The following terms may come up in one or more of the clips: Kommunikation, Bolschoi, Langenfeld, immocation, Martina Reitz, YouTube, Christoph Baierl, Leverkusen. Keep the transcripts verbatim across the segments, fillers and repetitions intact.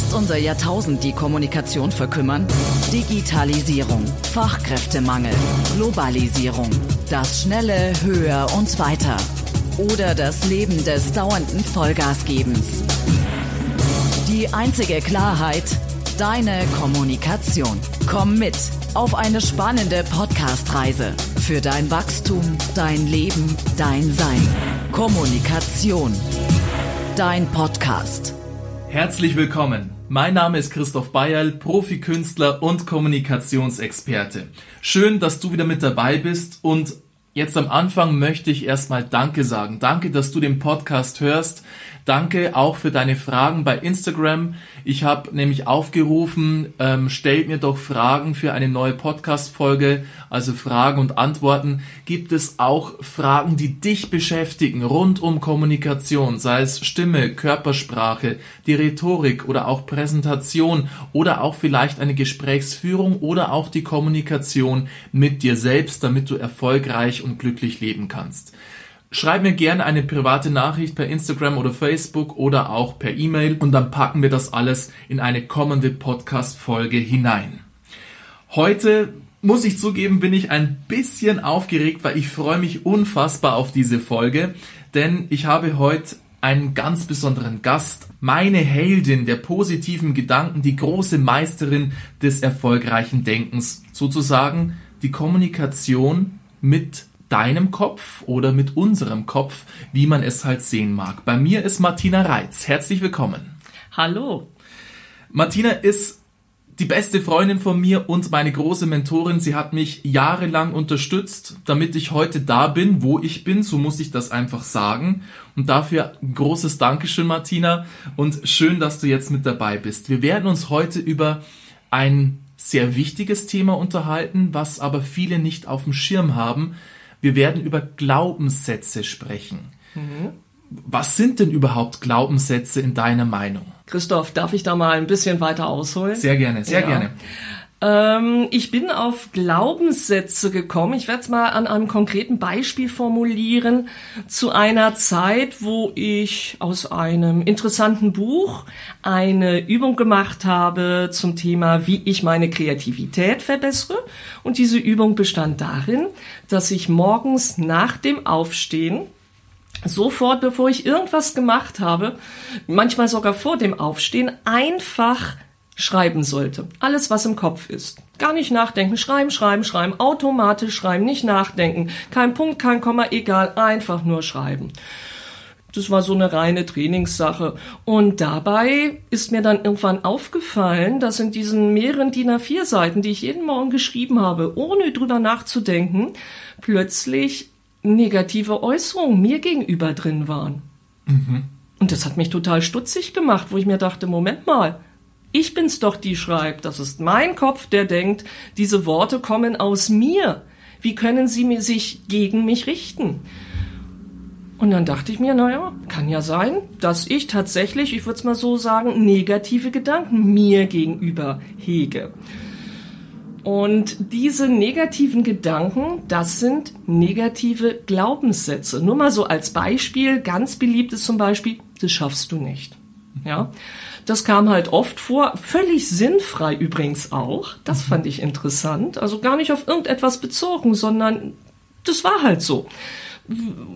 Lässt unser Jahrtausend die Kommunikation verkümmern? Digitalisierung, Fachkräftemangel, Globalisierung, das schnelle Höher und Weiter oder das Leben des dauernden Vollgasgebens. Die einzige Klarheit, deine Kommunikation. Komm mit auf eine spannende Podcast-Reise für dein Wachstum, dein Leben, dein Sein. Kommunikation, dein Podcast. Herzlich willkommen. Mein Name ist Christoph Baierl, Profikünstler und Kommunikationsexperte. Schön, dass du wieder mit dabei bist, und jetzt am Anfang möchte ich erstmal Danke sagen. Danke, dass du den Podcast hörst. Danke auch für deine Fragen bei Instagram. Ich habe nämlich aufgerufen, ähm, stellt mir doch Fragen für eine neue Podcast-Folge, also Fragen und Antworten. Gibt es auch Fragen, die dich beschäftigen, rund um Kommunikation, sei es Stimme, Körpersprache, die Rhetorik oder auch Präsentation oder auch vielleicht eine Gesprächsführung oder auch die Kommunikation mit dir selbst, damit du erfolgreich und glücklich leben kannst? Schreib mir gerne eine private Nachricht per Instagram oder Facebook oder auch per E-Mail, und dann packen wir das alles in eine kommende Podcast-Folge hinein. Heute, muss ich zugeben, bin ich ein bisschen aufgeregt, weil ich freue mich unfassbar auf diese Folge, denn ich habe heute einen ganz besonderen Gast, meine Heldin der positiven Gedanken, die große Meisterin des erfolgreichen Denkens, sozusagen die Kommunikation mit deinem Kopf oder mit unserem Kopf, wie man es halt sehen mag. Bei mir ist Martina Reitz. Herzlich willkommen. Hallo. Martina ist die beste Freundin von mir und meine große Mentorin. Sie hat mich jahrelang unterstützt, damit ich heute da bin, wo ich bin. So muss ich das einfach sagen. Und dafür ein großes Dankeschön, Martina. Und schön, dass du jetzt mit dabei bist. Wir werden uns heute über ein sehr wichtiges Thema unterhalten, was aber viele nicht auf dem Schirm haben. Wir werden über Glaubenssätze sprechen. Mhm. Was sind denn überhaupt Glaubenssätze in deiner Meinung? Christoph, darf ich da mal ein bisschen weiter ausholen? Sehr gerne, sehr ja. gerne. Ähm, ich bin auf Glaubenssätze gekommen. Ich werde es mal an einem konkreten Beispiel formulieren. Zu einer Zeit, wo ich aus einem interessanten Buch eine Übung gemacht habe zum Thema, wie ich meine Kreativität verbessere. Und diese Übung bestand darin, dass ich morgens nach dem Aufstehen sofort, bevor ich irgendwas gemacht habe, manchmal sogar vor dem Aufstehen, einfach schreiben sollte. Alles, was im Kopf ist. Gar nicht nachdenken. Schreiben, schreiben, schreiben. Automatisch schreiben. Nicht nachdenken. Kein Punkt, kein Komma, egal. Einfach nur schreiben. Das war so eine reine Trainingssache. Und dabei ist mir dann irgendwann aufgefallen, dass in diesen mehreren D I N A vier Seiten, die ich jeden Morgen geschrieben habe, ohne drüber nachzudenken, plötzlich negative Äußerungen mir gegenüber drin waren. Mhm. Und das hat mich total stutzig gemacht, wo ich mir dachte, Moment mal, ich bin's doch, die schreibt. Das ist mein Kopf, der denkt, diese Worte kommen aus mir. Wie können sie mir sich gegen mich richten? Und dann dachte ich mir, naja, kann ja sein, dass ich tatsächlich, ich würde es mal so sagen, negative Gedanken mir gegenüber hege. Und diese negativen Gedanken, das sind negative Glaubenssätze. Nur mal so als Beispiel, ganz beliebt ist zum Beispiel, das schaffst du nicht. Ja, das kam halt oft vor, völlig sinnfrei übrigens auch. Das fand ich interessant. Also gar nicht auf irgendetwas bezogen, sondern das war halt so.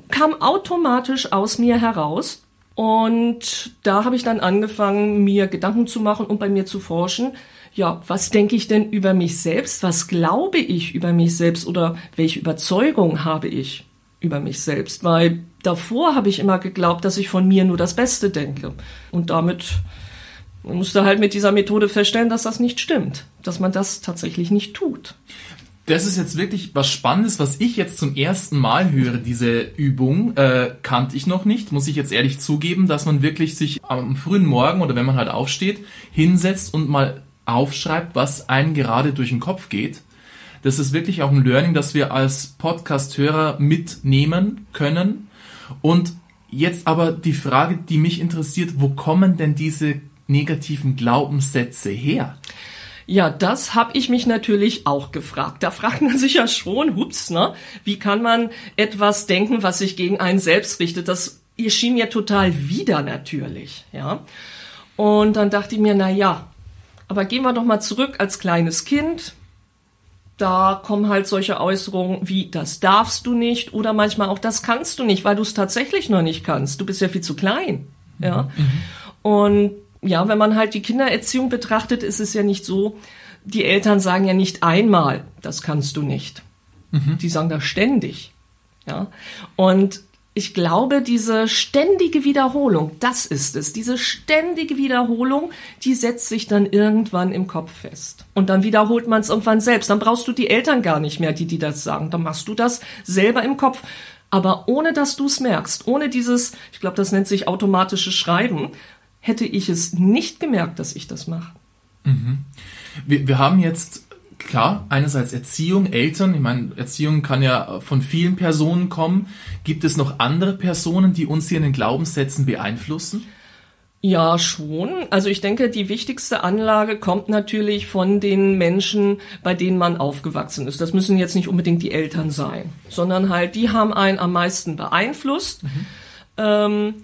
Kam automatisch aus mir heraus. Und da habe ich dann angefangen, mir Gedanken zu machen und bei mir zu forschen. Ja, was denke ich denn über mich selbst? Was glaube ich über mich selbst? Oder welche Überzeugung habe ich über mich selbst? Weil davor habe ich immer geglaubt, dass ich von mir nur das Beste denke. Und damit musste halt mit dieser Methode feststellen, dass das nicht stimmt. Dass man das tatsächlich nicht tut. Das ist jetzt wirklich was Spannendes, was ich jetzt zum ersten Mal höre, diese Übung. Äh, kannte ich noch nicht, muss ich jetzt ehrlich zugeben, dass man wirklich sich am frühen Morgen oder wenn man halt aufsteht, hinsetzt und mal aufschreibt, was einem gerade durch den Kopf geht. Das ist wirklich auch ein Learning, das wir als Podcast-Hörer mitnehmen können. Und jetzt aber die Frage, die mich interessiert, wo kommen denn diese negativen Glaubenssätze her? Ja, das habe ich mich natürlich auch gefragt. Da fragt man sich ja schon, hups, ne? Wie kann man etwas denken, was sich gegen einen selbst richtet? Das erschien mir total wider natürlich, ja. Und dann dachte ich mir, na ja, aber gehen wir doch mal zurück als kleines Kind. Da kommen halt solche Äußerungen wie, das darfst du nicht oder manchmal auch, das kannst du nicht, weil du es tatsächlich noch nicht kannst. Du bist ja viel zu klein. Ja? Mhm. Und ja, wenn man halt die Kindererziehung betrachtet, ist es ja nicht so, die Eltern sagen ja nicht einmal, das kannst du nicht. Mhm. Die sagen das ständig. Ja? Und ich glaube, diese ständige Wiederholung, das ist es. Diese ständige Wiederholung, die setzt sich dann irgendwann im Kopf fest. Und dann wiederholt man es irgendwann selbst. Dann brauchst du die Eltern gar nicht mehr, die, die das sagen. Dann machst du das selber im Kopf. Aber ohne, dass du es merkst, ohne dieses, ich glaube, das nennt sich automatisches Schreiben, hätte ich es nicht gemerkt, dass ich das mache. Mhm. Wir, wir haben jetzt... Klar, einerseits Erziehung, Eltern, ich meine, Erziehung kann ja von vielen Personen kommen. Gibt es noch andere Personen, die uns hier in den Glaubenssätzen beeinflussen? Ja, schon. Also ich denke, die wichtigste Anlage kommt natürlich von den Menschen, bei denen man aufgewachsen ist. Das müssen jetzt nicht unbedingt die Eltern sein, sondern halt, die haben einen am meisten beeinflusst. Mhm. Ähm,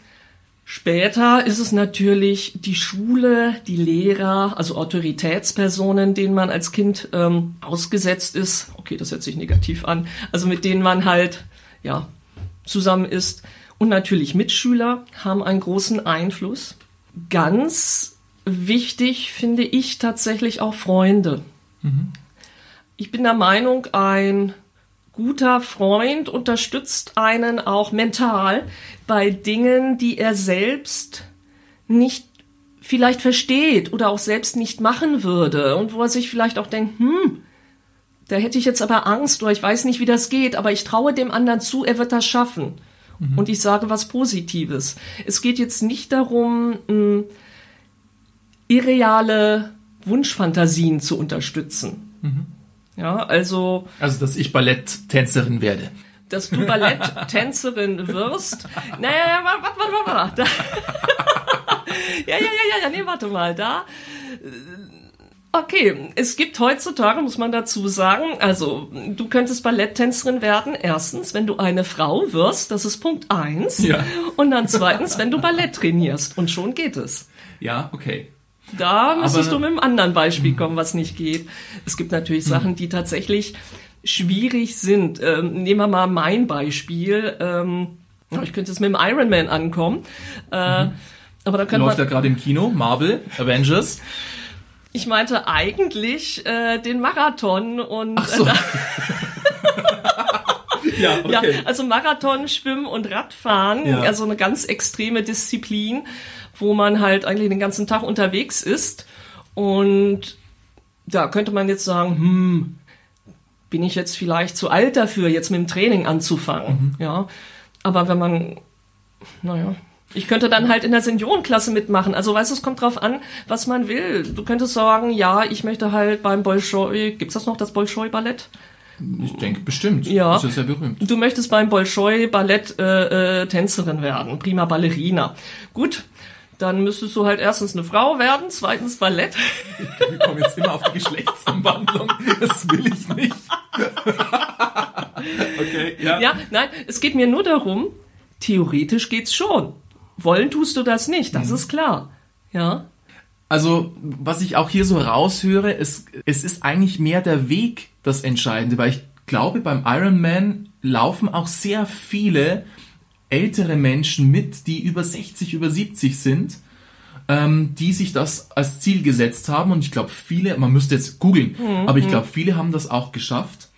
Später ist es natürlich die Schule, die Lehrer, also Autoritätspersonen, denen man als Kind ähm, ausgesetzt ist. Okay, das hört sich negativ an. Also mit denen man halt ja zusammen ist. Und natürlich Mitschüler haben einen großen Einfluss. Ganz wichtig finde ich tatsächlich auch Freunde. Mhm. Ich bin der Meinung, ein guter Freund unterstützt einen auch mental bei Dingen, die er selbst nicht vielleicht versteht oder auch selbst nicht machen würde und wo er sich vielleicht auch denkt, hm, da hätte ich jetzt aber Angst oder ich weiß nicht, wie das geht, aber ich traue dem anderen zu, er wird das schaffen. Mhm. Und ich sage was Positives. Es geht jetzt nicht darum, mh, irreale Wunschfantasien zu unterstützen. Mhm. Ja, also, also, dass ich Balletttänzerin werde. Dass du Balletttänzerin wirst. Naja, warte, warte, warte. Ja, ja, ja, ja, nee, warte mal, da. Okay, es gibt heutzutage, muss man dazu sagen, also, du könntest Balletttänzerin werden, erstens, wenn du eine Frau wirst, das ist Punkt eins. Ja. Und dann zweitens, wenn du Ballett trainierst. Und schon geht es. Ja, okay. Da müsstest Aber, du mit einem anderen Beispiel kommen, was nicht geht. Es gibt natürlich Sachen, die tatsächlich schwierig sind. Ähm, nehmen wir mal mein Beispiel. Ähm, ich könnte jetzt mit dem Ironman ankommen. Äh, aber da könnte Läuft man, ja gerade im Kino, Marvel, Avengers. Ich meinte eigentlich äh, den Marathon. Und Ach so. äh, Ja, okay. Ja, also Marathon, Schwimmen und Radfahren, ja. Also eine ganz extreme Disziplin, wo man halt eigentlich den ganzen Tag unterwegs ist. Und da könnte man jetzt sagen, hm, bin ich jetzt vielleicht zu alt dafür, jetzt mit dem Training anzufangen. Mhm. Ja, aber wenn man, naja, ich könnte dann halt in der Seniorenklasse mitmachen. Also weißt du, es kommt drauf an, was man will. Du könntest sagen, ja, ich möchte halt beim Bolschoi, gibt's das noch, das Bolschoi-Ballett? Ich denke, bestimmt. Ja. Das ist ja berühmt. Du möchtest beim Bolschoi Ballett äh, äh, Tänzerin werden, prima Ballerina. Gut, dann müsstest du halt erstens eine Frau werden, zweitens Ballett. Wir kommen jetzt immer auf die Geschlechtsumwandlung. Das will ich nicht. Okay, ja. Ja, nein, es geht mir nur darum, theoretisch geht's schon. Wollen tust du das nicht, das mhm. ist klar. Ja. Also, was ich auch hier so raushöre, es, es ist eigentlich mehr der Weg das Entscheidende, weil ich glaube, beim Ironman laufen auch sehr viele ältere Menschen mit, die über sechzig, über siebzig sind, ähm, die sich das als Ziel gesetzt haben. Und ich glaube, viele, man müsste jetzt googeln, mhm. aber ich glaube, viele haben das auch geschafft.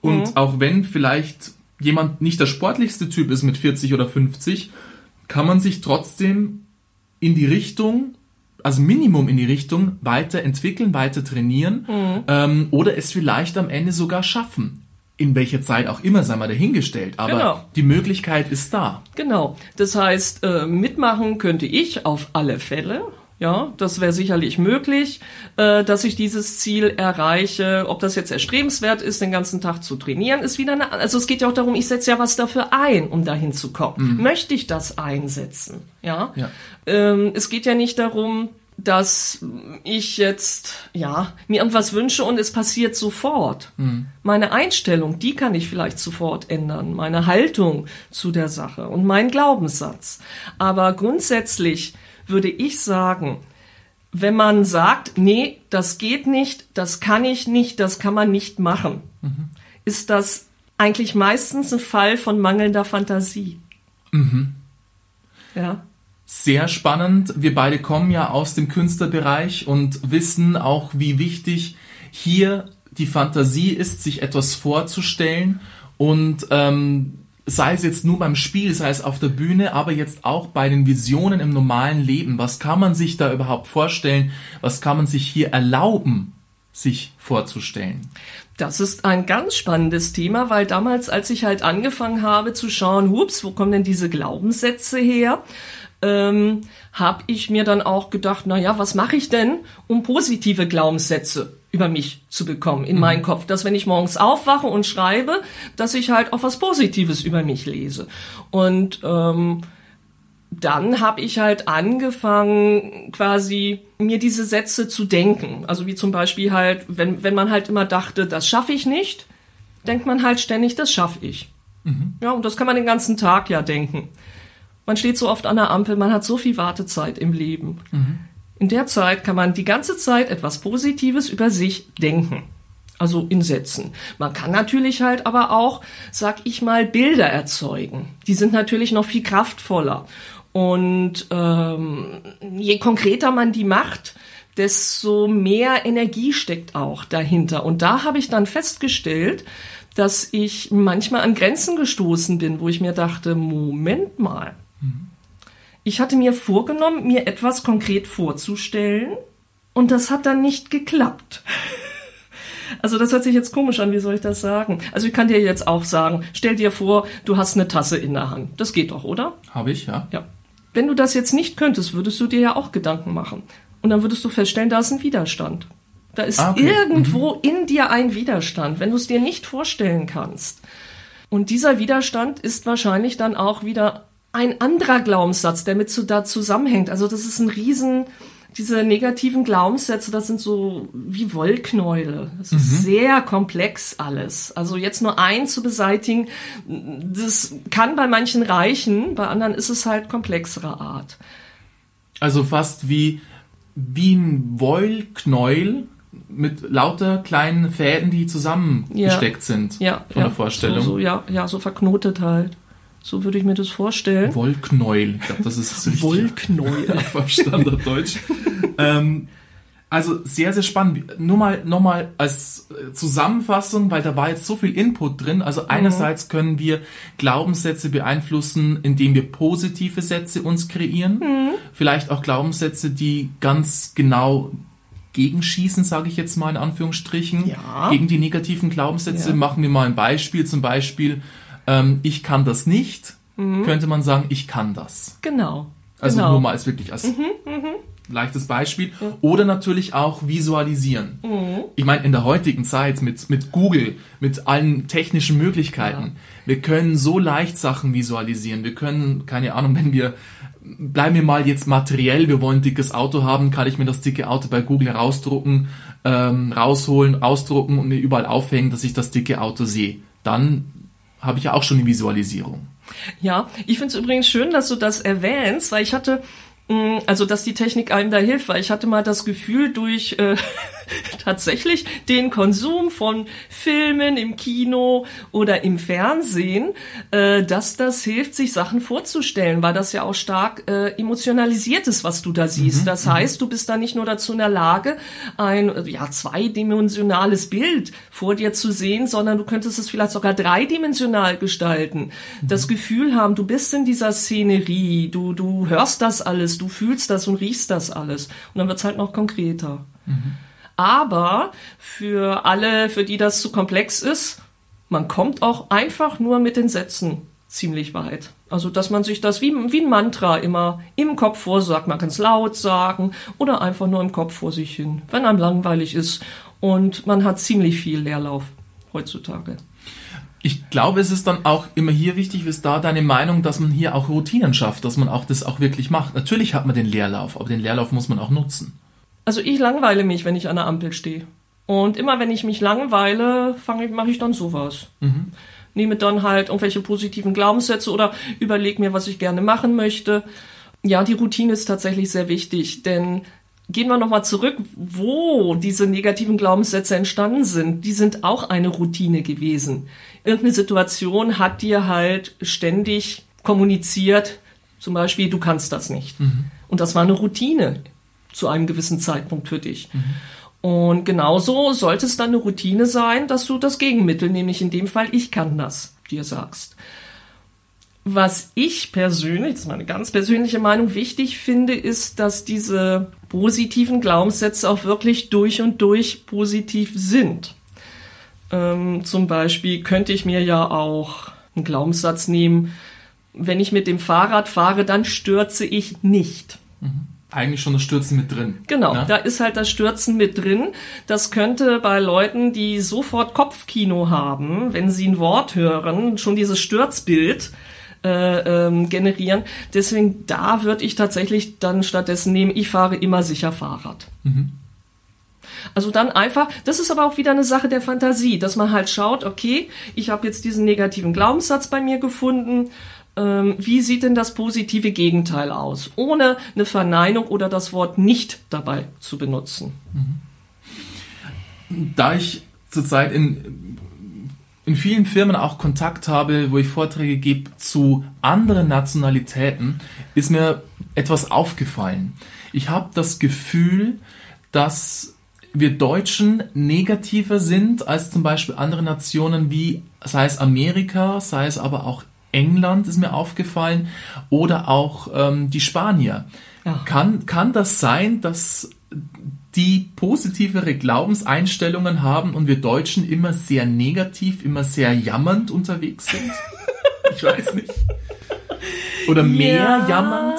Und mhm. auch wenn vielleicht jemand nicht der sportlichste Typ ist mit vierzig oder fünfzig, kann man sich trotzdem in die Richtung... also Minimum in die Richtung weiterentwickeln, weiter trainieren mhm. ähm, oder es vielleicht am Ende sogar schaffen. In welcher Zeit auch immer, sei mal dahingestellt. Aber genau. Die Möglichkeit ist da. Genau. Das heißt, äh, mitmachen könnte ich auf alle Fälle. Ja, das wäre sicherlich möglich, äh, dass ich dieses Ziel erreiche. Ob das jetzt erstrebenswert ist, den ganzen Tag zu trainieren, ist wieder eine... Also es geht ja auch darum, ich setze ja was dafür ein, um dahin zu kommen. Mhm. Möchte ich das einsetzen? Ja. ja. Ähm, es geht ja nicht darum, dass ich jetzt ja mir irgendwas wünsche und es passiert sofort. Mhm. Meine Einstellung, die kann ich vielleicht sofort ändern. Meine Haltung zu der Sache und meinen Glaubenssatz. Aber grundsätzlich würde ich sagen, wenn man sagt, nee, das geht nicht, das kann ich nicht, das kann man nicht machen, mhm. ist das eigentlich meistens ein Fall von mangelnder Fantasie. Mhm. Ja. Sehr spannend. Wir beide kommen ja aus dem Künstlerbereich und wissen auch, wie wichtig hier die Fantasie ist, sich etwas vorzustellen und ähm, sei es jetzt nur beim Spiel, sei es auf der Bühne, aber jetzt auch bei den Visionen im normalen Leben. Was kann man sich da überhaupt vorstellen? Was kann man sich hier erlauben, sich vorzustellen? Das ist ein ganz spannendes Thema, weil damals, als ich halt angefangen habe zu schauen, hups, wo kommen denn diese Glaubenssätze her, ähm, habe ich mir dann auch gedacht, naja, was mache ich denn, um positive Glaubenssätze über mich zu bekommen in mhm. meinen Kopf, dass wenn ich morgens aufwache und schreibe, dass ich halt auch was Positives über mich lese. Und ähm, dann habe ich halt angefangen, quasi mir diese Sätze zu denken. Also wie zum Beispiel halt, wenn, wenn man halt immer dachte, das schaffe ich nicht, denkt man halt ständig, das schaffe ich. Mhm. Ja, und das kann man den ganzen Tag ja denken. Man steht so oft an der Ampel, man hat so viel Wartezeit im Leben. Mhm. In der Zeit kann man die ganze Zeit etwas Positives über sich denken. Also in Sätzen. Man kann natürlich halt aber auch, sag ich mal, Bilder erzeugen. Die sind natürlich noch viel kraftvoller. Und ähm, je konkreter man die macht, desto mehr Energie steckt auch dahinter. Und da habe ich dann festgestellt, dass ich manchmal an Grenzen gestoßen bin, wo ich mir dachte, Moment mal. Mhm. Ich hatte mir vorgenommen, mir etwas konkret vorzustellen und das hat dann nicht geklappt. Also das hört sich jetzt komisch an, wie soll ich das sagen? Also ich kann dir jetzt auch sagen, stell dir vor, du hast eine Tasse in der Hand. Das geht doch, oder? Habe ich, ja. Ja. Wenn du das jetzt nicht könntest, würdest du dir ja auch Gedanken machen. Und dann würdest du feststellen, da ist ein Widerstand. Da ist ah, okay. irgendwo mhm. in dir ein Widerstand, wenn du es dir nicht vorstellen kannst. Und dieser Widerstand ist wahrscheinlich dann auch wieder ein anderer Glaubenssatz, der mit so da zusammenhängt. Also das ist ein riesen, diese negativen Glaubenssätze, das sind so wie Wollknäule. Das mhm. ist sehr komplex alles. Also jetzt nur einen zu beseitigen, das kann bei manchen reichen, bei anderen ist es halt komplexere Art. Also fast wie, wie ein Wollknäuel mit lauter kleinen Fäden, die zusammengesteckt ja. sind ja, von ja. der Vorstellung. So, so, ja, ja, so verknotet halt. So würde ich mir das vorstellen. Wollknäuel. Ich glaube, das ist das Wollknäuel. Auf Standarddeutsch. ähm, also sehr, sehr spannend. Nur mal, noch mal als Zusammenfassung, weil da war jetzt so viel Input drin. Also mhm. einerseits können wir Glaubenssätze beeinflussen, indem wir positive Sätze uns kreieren. Mhm. Vielleicht auch Glaubenssätze, die ganz genau gegenschießen, sage ich jetzt mal in Anführungsstrichen. Ja. Gegen die negativen Glaubenssätze. Ja. Machen wir mal ein Beispiel. Zum Beispiel... ich kann das nicht, mhm. könnte man sagen, ich kann das. Genau. Also genau. nur mal als wirklich als mhm, mh. leichtes Beispiel. Mhm. Oder natürlich auch visualisieren. Mhm. Ich meine, in der heutigen Zeit mit, mit Google, mit allen technischen Möglichkeiten, ja. wir können so leicht Sachen visualisieren. Wir können, keine Ahnung, wenn wir, bleiben wir mal jetzt materiell, wir wollen ein dickes Auto haben, kann ich mir das dicke Auto bei Google rausdrucken, ähm, rausholen, ausdrucken und mir überall aufhängen, dass ich das dicke Auto sehe. Dann habe ich ja auch schon eine Visualisierung. Ja, ich finde es übrigens schön, dass du das erwähnst, weil ich hatte, also dass die Technik einem da hilft, weil ich hatte mal das Gefühl durch äh, tatsächlich den Konsum von Filmen im Kino oder im Fernsehen, äh, dass das hilft, sich Sachen vorzustellen, weil das ja auch stark äh, emotionalisiert ist, was du da siehst. Mhm, das heißt, du bist da nicht nur dazu in der Lage, ein ja zweidimensionales Bild vor dir zu sehen, sondern du könntest es vielleicht sogar dreidimensional gestalten. Mhm. Das Gefühl haben, du bist in dieser Szenerie, du, du hörst das alles, du fühlst das und riechst das alles. Und dann wird es halt noch konkreter. Mhm. Aber für alle, für die das zu komplex ist, man kommt auch einfach nur mit den Sätzen ziemlich weit. Also, dass man sich das wie, wie ein Mantra immer im Kopf vorsagt. Man kann es laut sagen oder einfach nur im Kopf vor sich hin, wenn einem langweilig ist. Und man hat ziemlich viel Leerlauf heutzutage. Ich glaube, es ist dann auch immer hier wichtig, ist da deine Meinung, dass man hier auch Routinen schafft, dass man auch das auch wirklich macht. Natürlich hat man den Leerlauf, aber den Leerlauf muss man auch nutzen. Also ich langweile mich, wenn ich an der Ampel stehe. Und immer wenn ich mich langweile, fange ich, mache ich dann sowas. Mhm. Nehme dann halt irgendwelche positiven Glaubenssätze oder überlege mir, was ich gerne machen möchte. Ja, die Routine ist tatsächlich sehr wichtig, denn gehen wir nochmal zurück, wo diese negativen Glaubenssätze entstanden sind. Die sind auch eine Routine gewesen. Irgendeine Situation hat dir halt ständig kommuniziert, zum Beispiel, du kannst das nicht. Mhm. Und das war eine Routine zu einem gewissen Zeitpunkt für dich. Mhm. Und genauso sollte es dann eine Routine sein, dass du das Gegenmittel, nämlich in dem Fall, ich kann das, dir sagst. Was ich persönlich, das ist meine ganz persönliche Meinung, wichtig finde, ist, dass diese positiven Glaubenssätze auch wirklich durch und durch positiv sind. Ähm, zum Beispiel könnte ich mir ja auch einen Glaubenssatz nehmen, wenn ich mit dem Fahrrad fahre, dann stürze ich nicht. Mhm. Eigentlich schon das Stürzen mit drin. Genau, ne? Da ist halt das Stürzen mit drin. Das könnte bei Leuten, die sofort Kopfkino haben, wenn sie ein Wort hören, schon dieses Stürzbild äh, ähm, generieren. Deswegen, da würde ich tatsächlich dann stattdessen nehmen, ich fahre immer sicher Fahrrad. Mhm. Also dann einfach, das ist aber auch wieder eine Sache der Fantasie, dass man halt schaut, okay, ich habe jetzt diesen negativen Glaubenssatz bei mir gefunden, wie sieht denn das positive Gegenteil aus, ohne eine Verneinung oder das Wort nicht dabei zu benutzen. Da ich zurzeit in, in vielen Firmen auch Kontakt habe, wo ich Vorträge gebe zu anderen Nationalitäten, ist mir etwas aufgefallen. Ich habe das Gefühl, dass wir Deutschen negativer sind als zum Beispiel andere Nationen wie, sei es Amerika, sei es aber auch England ist mir aufgefallen oder auch ähm, die Spanier. Ja. Kann, kann das sein, dass die positivere Glaubenseinstellungen haben und wir Deutschen immer sehr negativ, immer sehr jammernd unterwegs sind? Ich weiß nicht. Oder mehr ja, jammernd?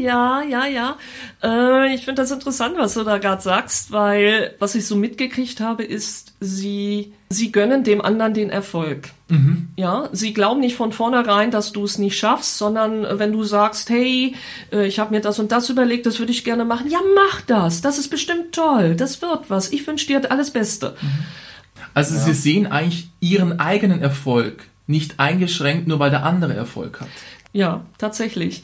Ja, ja, ja. Äh, ich finde das interessant, was du da gerade sagst, weil was ich so mitgekriegt habe, ist, sie... Sie gönnen dem anderen den Erfolg. Mhm. Ja, sie glauben nicht von vornherein, dass du es nicht schaffst, sondern wenn du sagst, hey, ich habe mir das und das überlegt, das würde ich gerne machen. Ja, mach das. Das ist bestimmt toll. Das wird was. Ich wünsche dir alles Beste. Mhm. Also ja. Sie sehen eigentlich ihren eigenen Erfolg nicht eingeschränkt, nur weil der andere Erfolg hat. Ja, tatsächlich.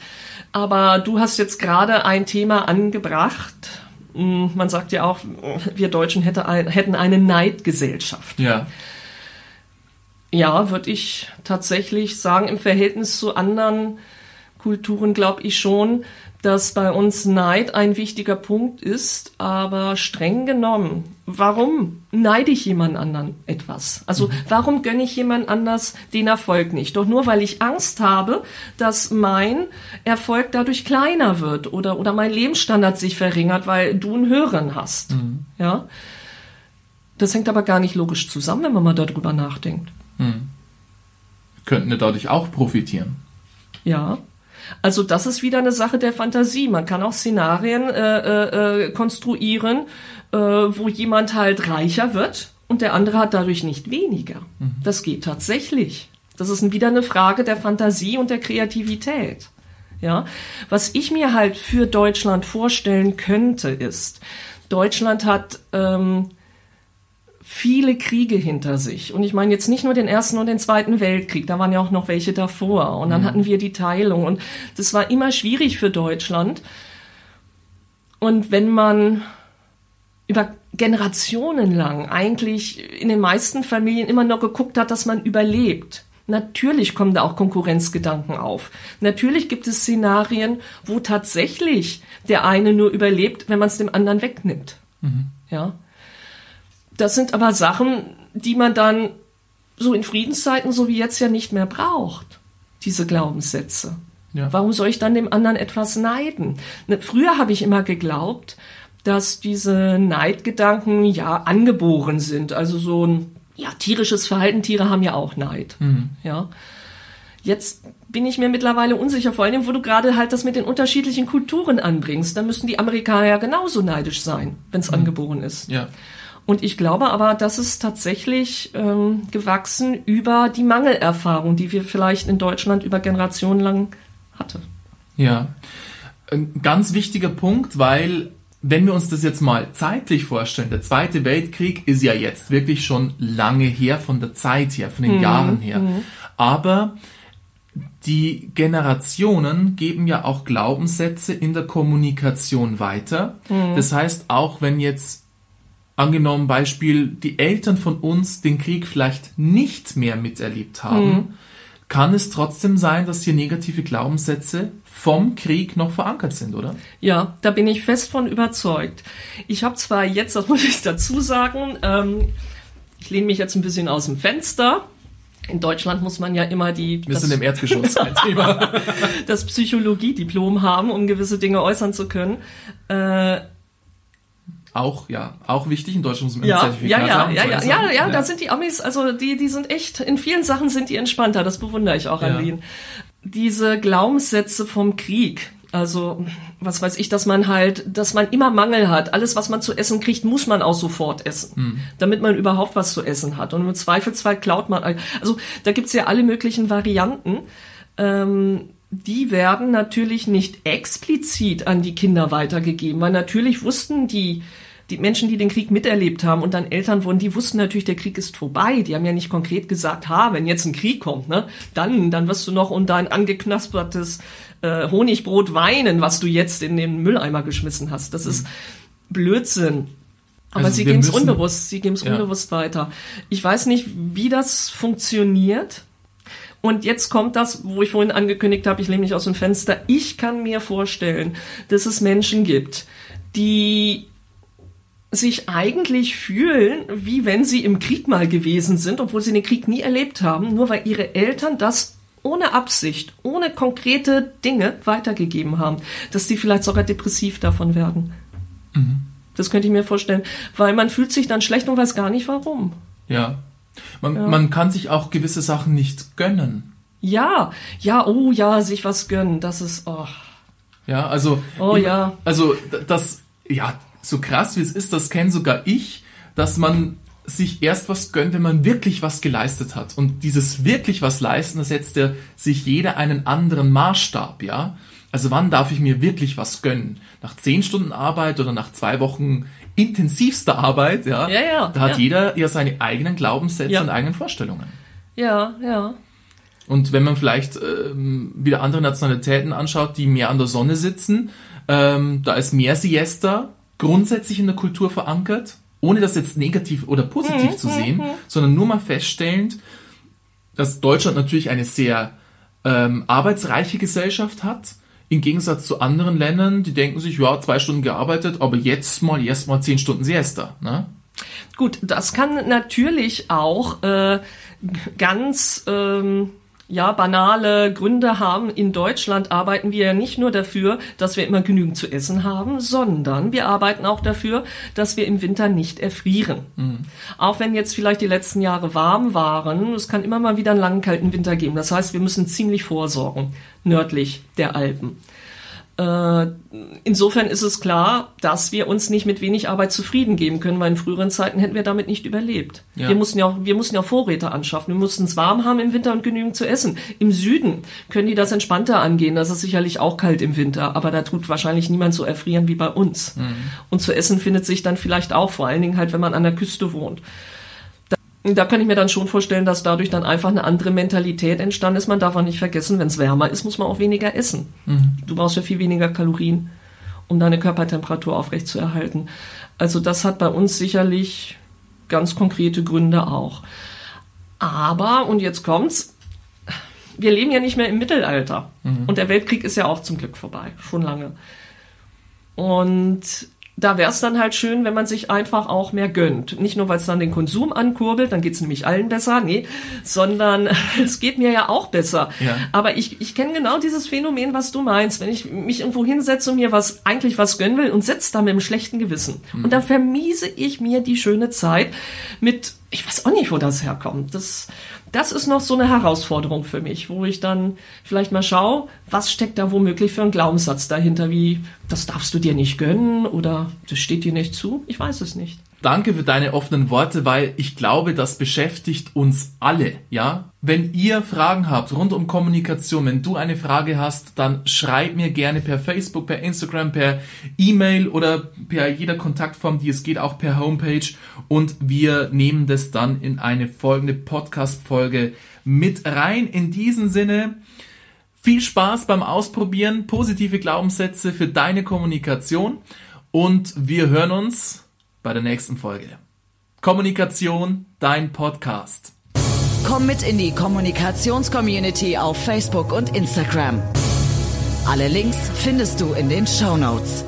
Aber du hast jetzt gerade ein Thema angebracht. Man sagt ja auch, wir Deutschen hätte ein, hätten eine Neidgesellschaft. Ja, ja würde ich tatsächlich sagen, im Verhältnis zu anderen Kulturen glaube ich schon, dass bei uns Neid ein wichtiger Punkt ist, aber streng genommen, warum neide ich jemand anderen etwas? Also warum gönne ich jemand anders den Erfolg nicht? Doch nur, weil ich Angst habe, dass mein Erfolg dadurch kleiner wird oder, oder mein Lebensstandard sich verringert, weil du einen höheren hast. Mhm. Ja? Das hängt aber gar nicht logisch zusammen, wenn man mal darüber nachdenkt. Mhm. Wir könnten ja dadurch auch profitieren. Ja. Also das ist wieder eine Sache der Fantasie. Man kann auch Szenarien äh, äh, konstruieren, äh, wo jemand halt reicher wird und der andere hat dadurch nicht weniger. Mhm. Das geht tatsächlich. Das ist wieder eine Frage der Fantasie und der Kreativität. Ja? Was ich mir halt für Deutschland vorstellen könnte, ist, Deutschland hat ähm, viele Kriege hinter sich. Und ich meine jetzt nicht nur den Ersten und den Zweiten Weltkrieg, da waren ja auch noch welche davor. Und dann mhm. hatten wir die Teilung. Und das war immer schwierig für Deutschland. Und wenn man über Generationen lang eigentlich in den meisten Familien immer noch geguckt hat, dass man überlebt, natürlich kommen da auch Konkurrenzgedanken auf. Natürlich gibt es Szenarien, wo tatsächlich der eine nur überlebt, wenn man es dem anderen wegnimmt. Mhm. Ja. Das sind aber Sachen, die man dann so in Friedenszeiten, so wie jetzt, ja nicht mehr braucht, diese Glaubenssätze. Ja. Warum soll ich dann dem anderen etwas neiden? Früher habe ich immer geglaubt, dass diese Neidgedanken ja angeboren sind. Also so ein ja, tierisches Verhalten, Tiere haben ja auch Neid. Mhm. Ja. Jetzt bin ich mir mittlerweile unsicher, vor allem, wo du gerade halt das mit den unterschiedlichen Kulturen anbringst. Dann müssen die Amerikaner ja genauso neidisch sein, wenn es mhm. angeboren ist. Ja. Und ich glaube aber, das ist tatsächlich ähm, gewachsen über die Mangelerfahrung, die wir vielleicht in Deutschland über Generationen lang hatten. Ja, ein ganz wichtiger Punkt, weil wenn wir uns das jetzt mal zeitlich vorstellen, der Zweite Weltkrieg ist ja jetzt wirklich schon lange her von der Zeit her, von den mhm. Jahren her. Aber die Generationen geben ja auch Glaubenssätze in der Kommunikation weiter. Mhm. Das heißt, auch wenn jetzt, angenommen Beispiel, die Eltern von uns den Krieg vielleicht nicht mehr miterlebt haben, mhm. kann es trotzdem sein, dass hier negative Glaubenssätze vom Krieg noch verankert sind, oder? Ja, da bin ich fest von überzeugt. Ich habe zwar jetzt, das muss ich dazu sagen, ähm, ich lehne mich jetzt ein bisschen aus dem Fenster. In Deutschland muss man ja immer die... Wir das, sind im Erdgeschoss. das Psychologie-Diplom haben, um gewisse Dinge äußern zu können. Äh, Auch, ja, auch wichtig in Deutschland muss man ja, Zertifikat ja, ja, haben. Ja, ja, ja, ja, ja, da sind die Amis, also die, die sind echt, in vielen Sachen sind die entspannter, das bewundere ich auch ja. an denen. Diese Glaubenssätze vom Krieg, also, was weiß ich, dass man halt, dass man immer Mangel hat. Alles, was man zu essen kriegt, muss man auch sofort essen, mhm. damit man überhaupt was zu essen hat. Und im Zweifelsfall klaut man, also da gibt's ja alle möglichen Varianten, ähm, die werden natürlich nicht explizit an die Kinder weitergegeben, weil natürlich wussten die, die Menschen, die den Krieg miterlebt haben und dann Eltern wurden, die wussten natürlich, der Krieg ist vorbei. Die haben ja nicht konkret gesagt, ha, wenn jetzt ein Krieg kommt, ne, dann, dann wirst du noch unter ein angeknaspertes äh, Honigbrot weinen, was du jetzt in den Mülleimer geschmissen hast. Das ist Blödsinn. Aber also sie geben es unbewusst, sie geben es ja. unbewusst weiter. Ich weiß nicht, wie das funktioniert. Und jetzt kommt das, wo ich vorhin angekündigt habe, ich lehne mich aus dem Fenster. Ich kann mir vorstellen, dass es Menschen gibt, die sich eigentlich fühlen, wie wenn sie im Krieg mal gewesen sind, obwohl sie den Krieg nie erlebt haben, nur weil ihre Eltern das ohne Absicht, ohne konkrete Dinge weitergegeben haben, dass die vielleicht sogar depressiv davon werden. Mhm. Das könnte ich mir vorstellen, weil man fühlt sich dann schlecht und weiß gar nicht warum. Ja. Man, ja. man kann sich auch gewisse Sachen nicht gönnen. Ja, ja, oh ja, sich was gönnen, das ist, oh. Ja, also, oh, ich, ja. also das, ja, so krass wie es ist, das kenne sogar ich, dass man sich erst was gönnt, wenn man wirklich was geleistet hat. Und dieses wirklich was leisten, das setzt ja sich jeder einen anderen Maßstab, ja. Also wann darf ich mir wirklich was gönnen? Nach zehn Stunden Arbeit oder nach zwei Wochen intensivster Arbeit, ja, ja, ja da hat ja. jeder ja seine eigenen Glaubenssätze ja. und eigenen Vorstellungen. Ja, ja. Und wenn man vielleicht ähm, wieder andere Nationalitäten anschaut, die mehr an der Sonne sitzen, ähm, da ist mehr Siesta grundsätzlich in der Kultur verankert, ohne das jetzt negativ oder positiv mhm, zu sehen, sondern nur mal feststellend, dass Deutschland natürlich eine sehr ähm, arbeitsreiche Gesellschaft hat, im Gegensatz zu anderen Ländern, die denken sich, ja, zwei Stunden gearbeitet, aber jetzt mal erst mal zehn Stunden Siesta. Ne? Gut, das kann natürlich auch äh, ganz ähm, ja, banale Gründe haben. In Deutschland arbeiten wir ja nicht nur dafür, dass wir immer genügend zu essen haben, sondern wir arbeiten auch dafür, dass wir im Winter nicht erfrieren. Mhm. Auch wenn jetzt vielleicht die letzten Jahre warm waren, es kann immer mal wieder einen langen, kalten Winter geben. Das heißt, wir müssen ziemlich vorsorgen. Nördlich der Alpen. Äh, insofern ist es klar, dass wir uns nicht mit wenig Arbeit zufrieden geben können, weil in früheren Zeiten hätten wir damit nicht überlebt. Ja. Wir mussten ja auch, wir mussten ja Vorräte anschaffen. Wir mussten es warm haben im Winter und genügend zu essen. Im Süden können die das entspannter angehen. Das ist sicherlich auch kalt im Winter, aber da tut wahrscheinlich niemand so erfrieren wie bei uns. Mhm. Und zu essen findet sich dann vielleicht auch, vor allen Dingen halt, wenn man an der Küste wohnt. Da kann ich mir dann schon vorstellen, dass dadurch dann einfach eine andere Mentalität entstanden ist. Man darf auch nicht vergessen, wenn es wärmer ist, muss man auch weniger essen. Mhm. Du brauchst ja viel weniger Kalorien, um deine Körpertemperatur aufrechtzuerhalten. Also das hat bei uns sicherlich ganz konkrete Gründe auch. Aber, und jetzt kommt's, wir leben ja nicht mehr im Mittelalter. Mhm. Und der Weltkrieg ist ja auch zum Glück vorbei, schon lange. Und da wäre es dann halt schön, wenn man sich einfach auch mehr gönnt. Nicht nur, weil es dann den Konsum ankurbelt, dann geht's nämlich allen besser, nee, sondern es geht mir ja auch besser. Ja. Aber ich, ich kenne genau dieses Phänomen, was du meinst. Wenn ich mich irgendwo hinsetze und mir was eigentlich was gönnen will und sitze da mit einem schlechten Gewissen. Mhm. Und dann vermiese ich mir die schöne Zeit mit, ich weiß auch nicht, wo das herkommt. Das, das ist noch so eine Herausforderung für mich, wo ich dann vielleicht mal schaue, was steckt da womöglich für einen Glaubenssatz dahinter, wie, das darfst du dir nicht gönnen oder das steht dir nicht zu. Ich weiß es nicht. Danke für deine offenen Worte, weil ich glaube, das beschäftigt uns alle, ja? Wenn ihr Fragen habt rund um Kommunikation, wenn du eine Frage hast, dann schreib mir gerne per Facebook, per Instagram, per E-Mail oder per jeder Kontaktform, die es geht, auch per Homepage. Und wir nehmen das dann in eine folgende Podcast-Folge mit rein. In diesem Sinne, viel Spaß beim Ausprobieren, positive Glaubenssätze für deine Kommunikation und wir hören uns bei der nächsten Folge. Kommunikation, dein Podcast. Komm mit in die Kommunikations-Community auf Facebook und Instagram. Alle Links findest du in den Shownotes.